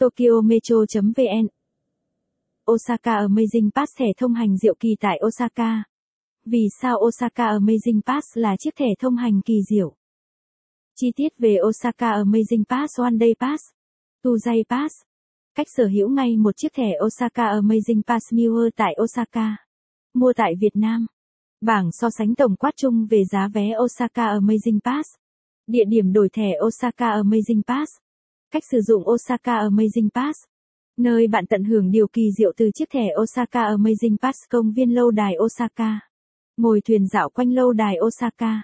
Tokyo Metro.vn Osaka Amazing Pass thẻ thông hành diệu kỳ tại Osaka. Vì sao Osaka Amazing Pass là chiếc thẻ thông hành kỳ diệu? Chi tiết về Osaka Amazing Pass One Day Pass, Two Day Pass. Cách sở hữu ngay một chiếc thẻ Osaka Amazing Pass Newer tại Osaka. Mua tại Việt Nam. Bảng so sánh tổng quát chung về giá vé Osaka Amazing Pass. Địa điểm đổi thẻ Osaka Amazing Pass. Cách sử dụng Osaka Amazing Pass. Nơi bạn tận hưởng điều kỳ diệu từ chiếc thẻ Osaka Amazing Pass. Công viên lâu đài Osaka. Ngồi thuyền dạo quanh lâu đài Osaka.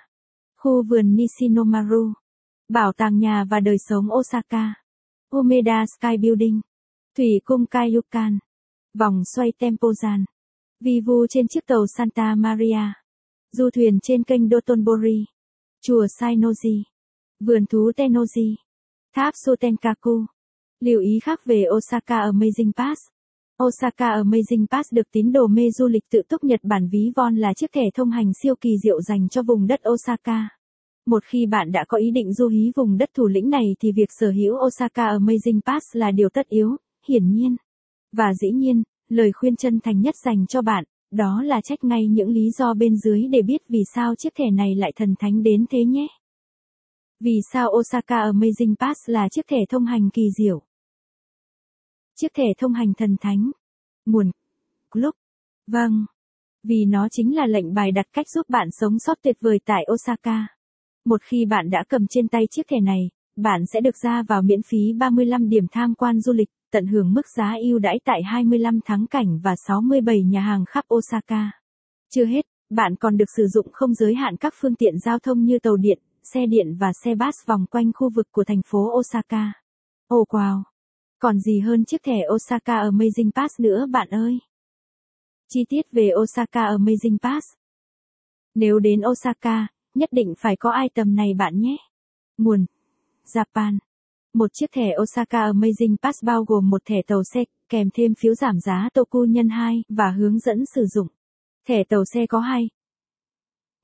Khu vườn Nishinomaru. Bảo tàng nhà và đời sống Osaka. Umeda Sky Building. Thủy cung Kaiyukan. Vòng xoay Tempozan. Vi vu trên chiếc tàu Santa Maria. Du thuyền trên kênh Dotonbori. Chùa Shinoji. Vườn thú Tennoji. Tháp Sotenkaku. Lưu ý khác về Osaka Amazing Pass. Osaka Amazing Pass được tín đồ mê du lịch tự túc Nhật Bản ví von là chiếc thẻ thông hành siêu kỳ diệu dành cho vùng đất Osaka. Một khi bạn đã có ý định du hí vùng đất thủ lĩnh này thì việc sở hữu Osaka Amazing Pass là điều tất yếu, hiển nhiên. Và dĩ nhiên, lời khuyên chân thành nhất dành cho bạn, đó là check ngay những lý do bên dưới để biết vì sao chiếc thẻ này lại thần thánh đến thế nhé. Vì sao Osaka Amazing Pass là chiếc thẻ thông hành kỳ diệu? Chiếc thẻ thông hành thần thánh. Nguồn Lúc. Vâng. Vì nó chính là lệnh bài đặt cách giúp bạn sống sót tuyệt vời tại Osaka. Một khi bạn đã cầm trên tay chiếc thẻ này, bạn sẽ được ra vào miễn phí 35 điểm tham quan du lịch, tận hưởng mức giá ưu đãi tại 25 thắng cảnh và 67 nhà hàng khắp Osaka. Chưa hết, bạn còn được sử dụng không giới hạn các phương tiện giao thông như tàu điện, xe điện và xe bus vòng quanh khu vực của thành phố Osaka. Oh wow! Còn gì hơn chiếc thẻ Osaka Amazing Pass nữa bạn ơi? Chi tiết về Osaka Amazing Pass. Nếu đến Osaka, nhất định phải có item này bạn nhé. Nguồn Japan. Một chiếc thẻ Osaka Amazing Pass bao gồm một thẻ tàu xe, kèm thêm phiếu giảm giá Toku nhân 2 và hướng dẫn sử dụng. Thẻ tàu xe có 2.